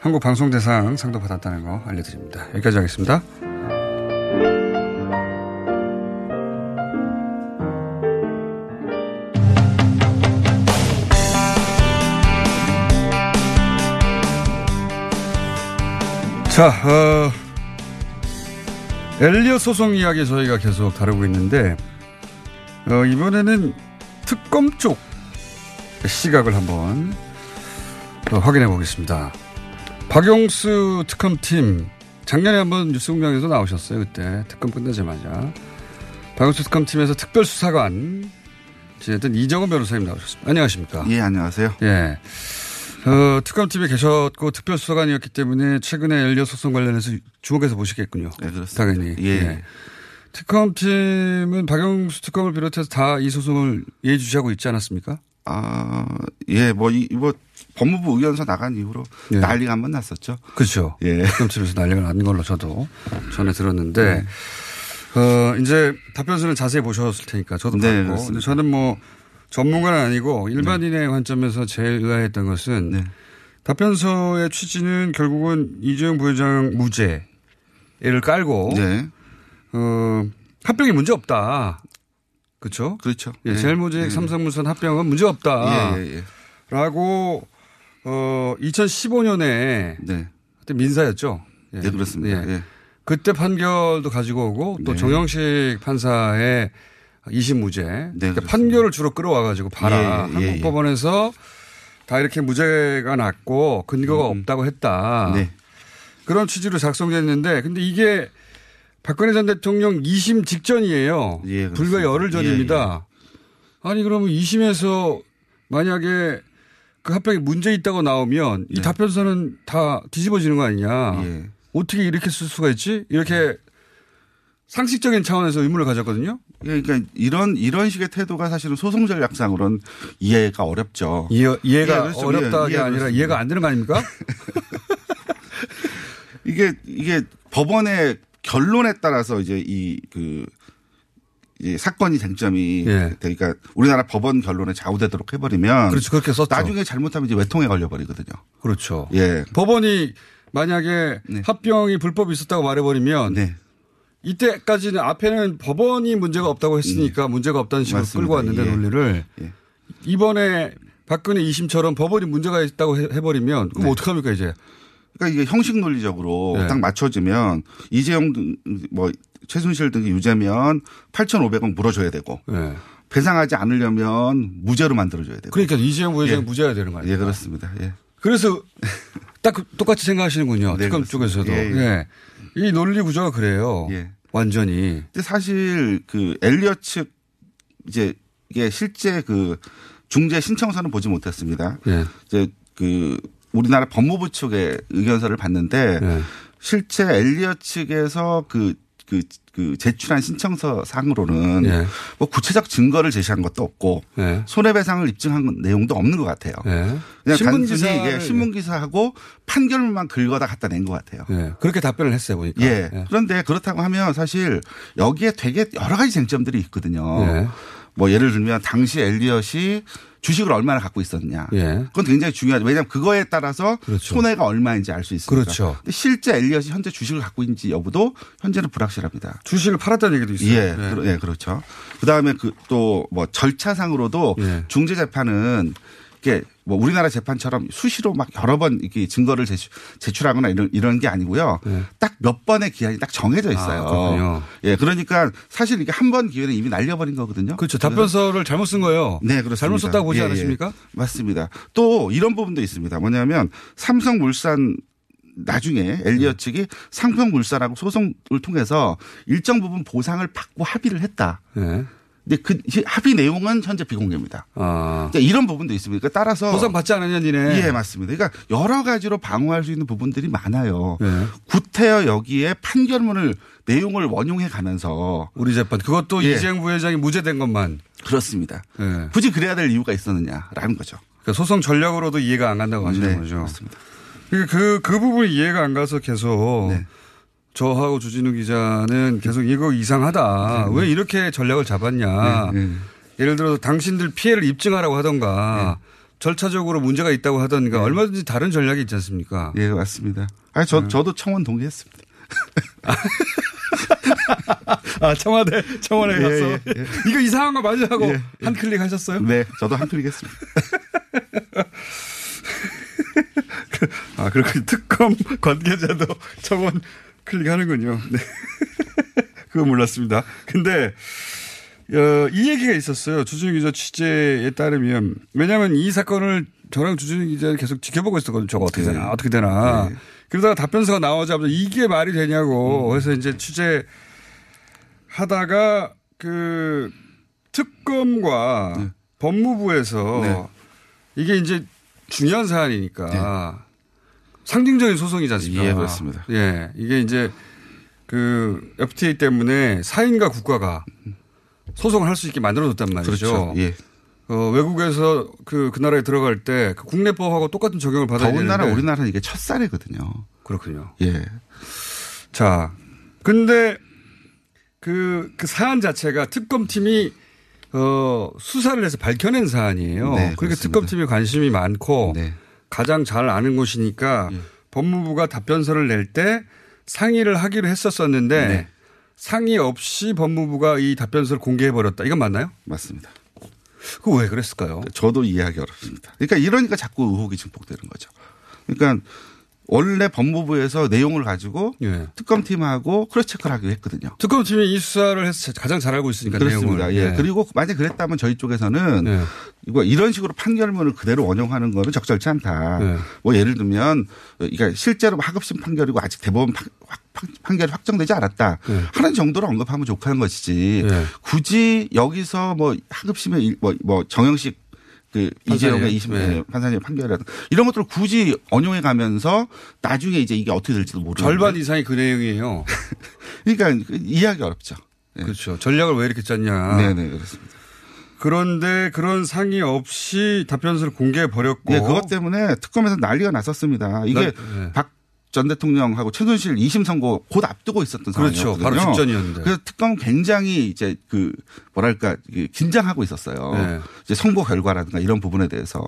한국방송대상 상도 받았다는 거 알려드립니다. 여기까지 하겠습니다. 자, 어, 엘리엇 소송 이야기 저희가 계속 다루고 있는데, 어, 이번에는 특검 쪽 시각을 한번 어, 확인해 보겠습니다. 박용수 특검팀, 작년에 한번 뉴스공장에서 나오셨어요. 그때 특검 끝나자마자 박용수 특검팀에서 특별수사관 지냈던 이정원 변호사님 나오셨습니다. 안녕하십니까? 예, 안녕하세요. 예. 어, 특검팀에 계셨고 특별수사관이었기 때문에 최근에 엘리엇 소송 관련해서 주목해서 보시겠군요. 네, 그렇습니다. 당연히. 예. 예. 특검팀은 박영수 특검을 비롯해서 다 이 소송을 예의주시하고 있지 않았습니까? 아, 예, 뭐, 이, 뭐, 법무부 의견서 나간 이후로 예. 난리가 한번 났었죠. 그렇죠. 예. 특검팀에서 난리가 난 걸로 저도 전에 들었는데, 네. 어, 이제 답변서는 자세히 보셨을 테니까 저도 네, 봤고. 근데 저는 뭐, 전문가는 아니고 일반인의 네. 관점에서 제일 의아했던 것은 네. 답변서의 취지는 결국은 이재용 부회장 무죄를 깔고 네. 어, 합병이 문제 없다. 그렇죠? 그렇죠. 예, 네. 제일 모직 네. 삼성물산 합병은 문제 없다. 예, 예, 예. 라고 어, 이천십오 년에 네. 그때 민사였죠. 예. 네, 그렇습니다. 예. 예. 그때 판결도 가지고 오고 또 네. 정영식 판사의 이심 무죄. 네, 그러니까 판결을 주로 끌어와가지고 봐라. 예, 예, 한국 법원에서 예. 다 이렇게 무죄가 났고 근거가 음. 없다고 했다. 네. 그런 취지로 작성됐는데 근데 이게 박근혜 전 대통령 이심 직전이에요. 예, 불과 열흘 전입니다. 예, 예. 아니 그러면 이심에서 만약에 그 합병에 문제 있다고 나오면 이 예. 답변서는 다 뒤집어지는 거 아니냐. 예. 어떻게 이렇게 쓸 수가 있지? 이렇게 예. 상식적인 차원에서 의문을 가졌거든요. 그러니까 이런 이런 식의 태도가 사실은 소송 전략상으로는 이해가 어렵죠. 이해, 이해가 이해 어렵다가 이해, 아니라 이해가 안 되는 거 아닙니까? 이게 이게 법원의 결론에 따라서 이제 이 그 이 사건이 쟁점이 예. 그러니까 우리나라 법원 결론에 좌우되도록 해버리면 그렇죠 그렇게 썼죠. 나중에 잘못하면 이제 외통에 걸려버리거든요. 그렇죠. 예. 법원이 만약에 네. 합병이 불법이 있었다고 말해버리면. 네. 이때까지는 앞에는 법원이 문제가 없다고 했으니까 예. 문제가 없다는 식으로 맞습니다. 끌고 왔는데 예. 논리를 예. 이번에 박근혜 이심처럼 법원이 문제가 있다고 해버리면 그럼 네. 어떡합니까 이제? 그러니까 이게 형식 논리적으로 네. 딱 맞춰지면 이재용 등 뭐 최순실 등이 유죄면 팔천오백 억 물어줘야 되고 네. 배상하지 않으려면 무죄로 만들어줘야 되고. 그러니까 이재용 부회장이 예. 무죄가 되는 거 아니에요? 예, 그렇습니다. 예. 그래서 딱 똑같이 생각하시는군요. 네, 특검 그렇습니다. 쪽에서도. 예, 예. 예. 이 논리 구조가 그래요. 예. 완전히. 근데 사실 그 엘리엇 측 이제 이게 실제 그 중재 신청서는 보지 못했습니다. 예. 이제 그 우리나라 법무부 측의 의견서를 봤는데 예. 실제 엘리엇 측에서 그 그, 그 제출한 신청서 상으로는 예. 뭐 구체적 증거를 제시한 것도 없고 예. 손해배상을 입증한 내용도 없는 것 같아요. 예. 그냥 단순히 이게 신문기사하고 판결문만 긁어다 갖다 낸 것 같아요. 예. 그렇게 답변을 했어요 보니까. 예. 예. 그런데 그렇다고 하면 사실 여기에 되게 여러 가지 쟁점들이 있거든요. 예. 뭐 예를 들면 당시 엘리엇이 주식을 얼마나 갖고 있었냐. 예. 그건 굉장히 중요하죠. 왜냐하면 그거에 따라서 그렇죠. 손해가 얼마인지 알 수 있습니다. 그렇죠. 근데 실제 엘리엇이 현재 주식을 갖고 있는지 여부도 현재는 불확실합니다. 주식을 팔았다는 얘기도 있어요. 예, 네. 예 그렇죠. 그다음에 그 또 뭐 절차상으로도 예. 중재 재판은 이게 뭐 우리나라 재판처럼 수시로 막 여러 번 이렇게 증거를 제출, 제출하거나 이런 이런 게 아니고요. 네. 딱 몇 번의 기한이 딱 정해져 있어요. 아, 그렇군요. 예, 그러니까 사실 이게 한 번 기회는 이미 날려버린 거거든요. 그렇죠. 답변서를 잘못 쓴 거예요. 네, 그렇습니다. 잘못 썼다고 보지 예, 않으십니까? 예, 맞습니다. 또 이런 부분도 있습니다. 뭐냐면 삼성물산 나중에 엘리엇 측이 삼성물산하고 소송을 통해서 일정 부분 보상을 받고 합의를 했다. 네. 근데 그 합의 내용은 현재 비공개입니다. 아. 그러니까 이런 부분도 있습니다. 그러니까 따라서 보상 받지 않았냐 니네. 예, 맞습니다. 그러니까 여러 가지로 방어할 수 있는 부분들이 많아요. 네. 구태여 여기에 판결문을 내용을 원용해 가면서 우리 재판 그것도 예. 이재용 부회장이 무죄된 것만 그렇습니다. 네. 굳이 그래야 될 이유가 있었느냐라는 거죠. 그러니까 소송 전략으로도 이해가 안 간다고 하시는 네, 거죠. 그렇습니다. 그그 그 부분이 이해가 안 가서 계속. 네. 저하고 주진우 기자는 계속 이거 이상하다. 네. 왜 이렇게 전략을 잡았냐. 네. 네. 예를 들어서 당신들 피해를 입증하라고 하던가 네. 절차적으로 문제가 있다고 하던가 네. 얼마든지 다른 전략이 있지 않습니까? 예, 네, 맞습니다. 아니, 저, 네. 저도 청원 동의했습니다. 아, 청와대, 청원에 예, 갔어. 예, 예. 이거 이상한 거 맞으라고 예, 예. 한 클릭 하셨어요? 네, 저도 한 클릭 했습니다. 아, 그렇군요. 특검 관계자도 청원 클릭하는군요. 네. 그거 몰랐습니다. 근데 어, 이 얘기가 있었어요. 주진우 기자 취재에 따르면 왜냐하면 이 사건을 저랑 주진우 기자를 계속 지켜보고 있었거든요. 저거 어떻게 되나 네. 어떻게 되나. 네. 그러다가 답변서가 나오자마자 이게 말이 되냐고. 그래서 이제 취재하다가 그 특검과 네. 법무부에서 네. 이게 이제 중요한 사안이니까. 네. 상징적인 소송이지 않습니까? 예, 맞습니다. 예. 이게 이제 그 에프티에이 때문에 사인과 국가가 소송을 할 수 있게 만들어줬단 말이죠. 그렇죠. 예. 어, 외국에서 그, 그 나라에 들어갈 때 국내법하고 똑같은 적용을 받아야 되는데. 더군다나 우리나라는 이게 첫 사례거든요. 그렇군요. 예. 자. 근데 그, 그 사안 자체가 특검팀이 어, 수사를 해서 밝혀낸 사안이에요. 네, 그러니까 특검팀이 관심이 많고. 네. 가장 잘 아는 곳이니까 예. 법무부가 답변서를 낼 때 상의를 하기로 했었었는데 네. 상의 없이 법무부가 이 답변서를 공개해버렸다. 이건 맞나요? 맞습니다. 그거 왜 그랬을까요? 저도 이해하기 어렵습니다. 그러니까 이러니까 자꾸 의혹이 증폭되는 거죠. 그러니까 원래 법무부에서 내용을 가지고 예. 특검팀하고 크로스체크를 하기로 했거든요. 특검팀이 이 수사를 해서 가장 잘 알고 있으니까 그렇습니다. 내용을. 예. 예. 그리고 만약에 그랬다면 저희 쪽에서는 예. 이거 이런 식으로 판결문을 그대로 원용하는 거는 적절치 않다. 예. 뭐 예를 들면 그러니까 실제로 하급심 판결이고 아직 대법원 파, 판결이 확정되지 않았다 예. 하는 정도로 언급하면 좋다는 것이지 예. 굳이 여기서 뭐 하급심의 뭐, 뭐 정형식 그 이재용의 이십 년 판사님 판결이라든가 이런 것들을 굳이 언용해 가면서 나중에 이제 이게 어떻게 될지도 모르는 절반 이상이 그 내용이에요. 그러니까 이해하기 어렵죠. 네. 그렇죠. 전략을 왜 이렇게 짰냐. 네네 그렇습니다. 그런데 그런 상의 없이 답변서를 공개해 버렸고 네, 그것 때문에 특검에서 난리가 났었습니다. 이게 네. 박 전 대통령하고 최순실 이심 선고 곧 앞두고 있었던 상황이었거든요. 그렇죠. 바로 직전이었는데. 그래서 특검은 굉장히 이제 그 뭐랄까 긴장하고 있었어요. 네. 이제 선고 결과라든가 이런 부분에 대해서.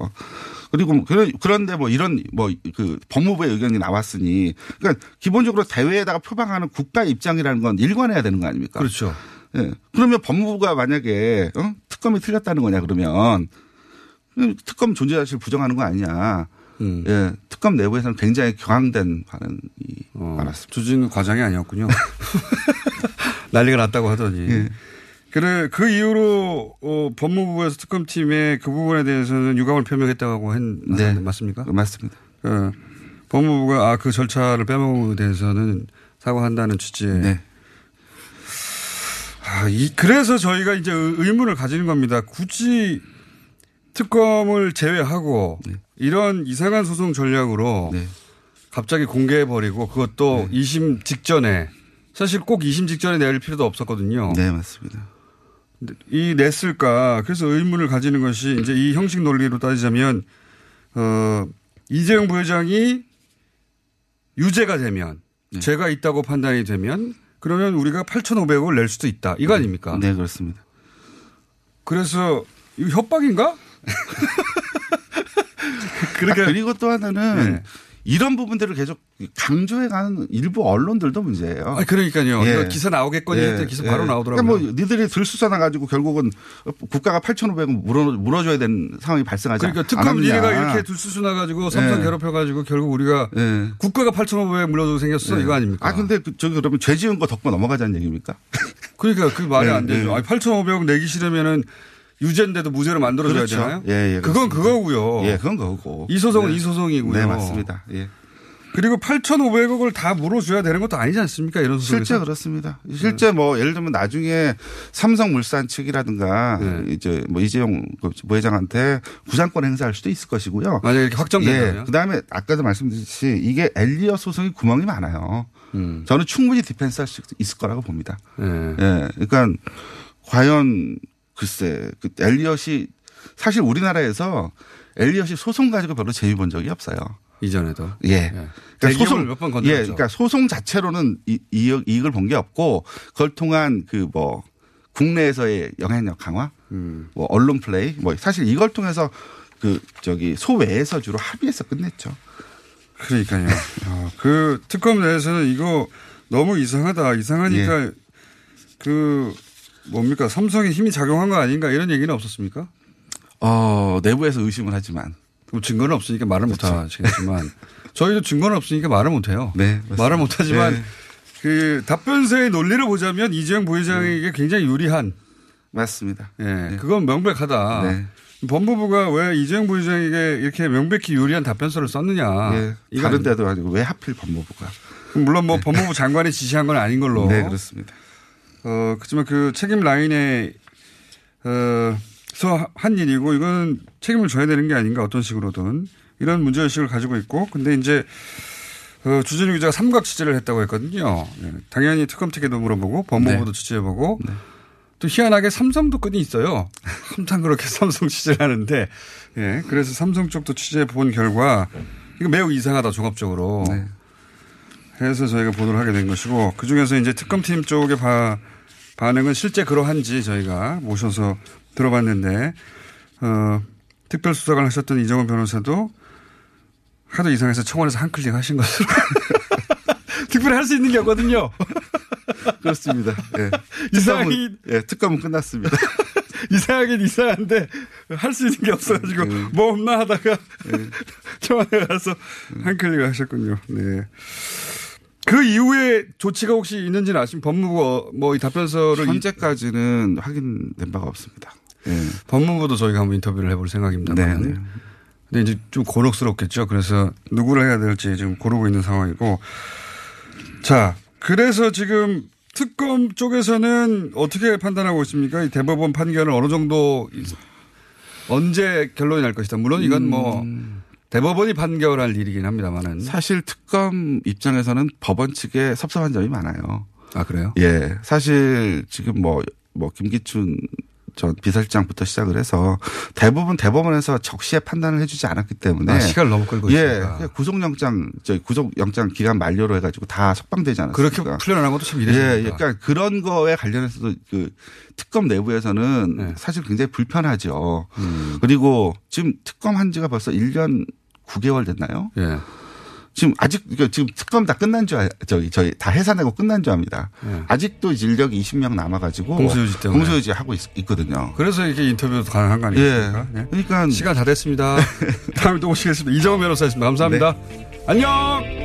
그리고 그런데 뭐 이런 뭐 그 법무부의 의견이 나왔으니 그러니까 기본적으로 대회에다가 표방하는 국가 입장이라는 건 일관해야 되는 거 아닙니까? 그렇죠. 예. 그러면 법무부가 만약에 어? 특검이 틀렸다는 거냐 그러면 특검 존재 자체를 부정하는 거 아니냐. 음. 예, 특검 내부에서는 굉장히 경황된 반응이 어, 많았습니다. 주진 과장이 아니었군요. 난리가 났다고 하더니. 예. 그래, 그 이후로 어, 법무부에서 특검팀에 그 부분에 대해서는 유감을 표명했다고 했는데 네. 맞습니까? 맞습니다. 예, 법무부가 아, 그 절차를 빼먹은 것에 대해서는 사과한다는 취지. 네. 아, 이, 그래서 저희가 이제 의문을 가지는 겁니다. 굳이 특검을 제외하고 네. 이런 이상한 소송 전략으로 네. 갑자기 공개해버리고 그것도 네. 이심 직전에 사실 꼭 이심 직전에 낼 필요도 없었거든요. 네, 맞습니다. 이 냈을까. 그래서 의문을 가지는 것이 이제 이 형식 논리로 따지자면 어, 이재용 부회장이 유죄가 되면 네. 죄가 있다고 판단이 되면 그러면 우리가 팔천오백억을 낼 수도 있다. 이거 네. 아닙니까? 네, 그렇습니다. 그래서 이거 협박인가? 그러니까 아, 그리고 또 하나는 네. 이런 부분들을 계속 강조해가는 일부 언론들도 문제예요. 아, 그러니까요. 예. 기사 나오겠거니 했더니 기사 예. 바로 나오더라고요. 그러니까 뭐 니들이 들수사나 가지고 결국은 국가가 팔천오백 원 물어, 물어줘야 되는 상황이 발생하지 않느냐. 그러니까 특검 니네가 이렇게 들수수나 가지고 삼성 예. 괴롭혀가지고 결국 우리가 예. 국가가 팔천오백 원 물러주고 생겼어 예. 이거 아닙니까? 아 근데 그, 저기 그러면 죄 지은 거 덮고 넘어가자는 얘기입니까? 그러니까 그 말이 예. 안 되죠. 예. 아니, 팔천오백 원 내기 싫으면은 유죄인데도 무죄로 만들어줘야 그렇죠. 되나요? 예, 예, 그건 그거고요. 예, 그건 그거고. 이 소송은 네. 이 소송이고요. 네, 맞습니다. 예. 그리고 팔천오백억을 다 물어줘야 되는 것도 아니지 않습니까? 이런 소송에서. 실제 그렇습니다. 실제 네. 뭐 예를 들면 나중에 삼성물산 측이라든가 네. 이제 뭐 이재용 부회장한테 구상권 행사할 수도 있을 것이고요. 만약에 이렇게 확정된다면. 예. 그 다음에 아까도 말씀드렸듯이 이게 엘리엇 소송이 구멍이 많아요. 음. 저는 충분히 디펜스 할 수 있을 거라고 봅니다. 네. 예. 그러니까 과연 글쎄, 그 엘리엇이 사실 우리나라에서 엘리엇이 소송 가지고 별로 재미 본 적이 없어요. 이전에도. 예. 예. 그러니까 소송 몇 번 건드렸죠. 예, 그러니까 소송 자체로는 이, 이익, 이익을 본 게 없고 그걸 통한 그 뭐 국내에서의 영향력 강화, 음. 뭐 언론 플레이, 뭐 사실 이걸 통해서 그 저기 소외에서 주로 합의해서 끝냈죠. 그러니까요. 어, 그 특검 내에서는 이거 너무 이상하다, 이상하니까 예. 그. 뭡니까? 삼성의 힘이 작용한 거 아닌가 이런 얘기는 없었습니까? 어, 내부에서 의심을 하지만. 증거는 없으니까 말을 못 하시겠지만 저희도 증거는 없으니까 말을 못 해요. 네, 맞습니다. 말을 못 하지만 네. 그 답변서의 논리를 보자면 이재용 부회장에게 네. 굉장히 유리한. 맞습니다. 예, 네. 그건 명백하다. 네. 법무부가 왜 이재용 부회장에게 이렇게 명백히 유리한 답변서를 썼느냐. 네. 이거 다른 데도 아니고 왜 하필 법무부가. 물론 뭐 네. 법무부 장관이 지시한 건 아닌 걸로. 네, 그렇습니다. 어, 그렇지만 그 책임 라인에, 어, 서 한 일이고 이건 책임을 져야 되는 게 아닌가 어떤 식으로든 이런 문제의식을 가지고 있고 근데 이제, 어, 주진우 기자가 삼각 취재를 했다고 했거든요. 네. 당연히 특검 측에도 물어보고 법무부도 네. 취재해보고 네. 또 희한하게 삼성도 끈이 있어요. 항상 그렇게 삼성 취재를 하는데 예. 네. 그래서 삼성 쪽도 취재해본 결과 이거 매우 이상하다 종합적으로. 네. 그래서 저희가 보도를 하게 된 것이고 그중에서 이제 특검팀 쪽의 바, 반응은 실제 그러한지 저희가 모셔서 들어봤는데 어, 특별수사관 하셨던 이정원 변호사도 하도 이상해서 청원에서 한 클릭 하신 것으로 특별히 할 수 있는 게 없거든요. 그렇습니다. 예. 이상하긴 예, 특검은 끝났습니다. 이상하긴 이상한데 할 수 있는 게 없어가지고 네. 뭐 없나 하다가 네. 청원에 가서 한 클릭 하셨군요. 네. 그 이후에 조치가 혹시 있는지는 아시면 법무부 뭐 이 답변서를 현재까지는 이... 확인된 바가 없습니다. 네. 법무부도 저희가 한번 인터뷰를 해볼 생각입니다만, 네. 근데 이제 좀 고록스럽겠죠. 그래서 누구를 해야 될지 지금 고르고 있는 상황이고, 자 그래서 지금 특검 쪽에서는 어떻게 판단하고 있습니까? 이 대법원 판결을 어느 정도 언제 결론이 날 것이다. 물론 이건 뭐. 음. 대법원이 판결할 일이긴 합니다만은 사실 특검 입장에서는 법원 측에 섭섭한 점이 많아요. 아 그래요? 예, 사실 지금 뭐 뭐 김기춘 전 비서실장부터 시작을 해서 대부분 대법원에서 적시에 판단을 해주지 않았기 때문에 아, 시간을 너무 끌고 있습니다. 예, 구속영장 저희 구속영장 기간 만료로 해가지고 다 석방되지 않았습니까? 그렇게 풀려난 것도 참 이례적입니다. 예, 그러니까 그런 거에 관련해서도 그 특검 내부에서는 네. 사실 굉장히 불편하죠. 음. 그리고 지금 특검 한 지가 벌써 일 년 구 개월 됐나요? 예. 지금 아직, 지금 특검 다 끝난 줄, 저희, 저희 다 해산하고 끝난 줄 압니다. 예. 아직도 인력 이십 명 남아가지고. 공소유지 때문에. 공소유지 하고 있, 있거든요. 그래서 이렇게 인터뷰도 가능한 거 아니겠습니까? 예. 예. 그러니까. 시간 다 됐습니다. 다음에 또 오시겠습니다. 이정원 변호사였습니다. 감사합니다. 네. 안녕!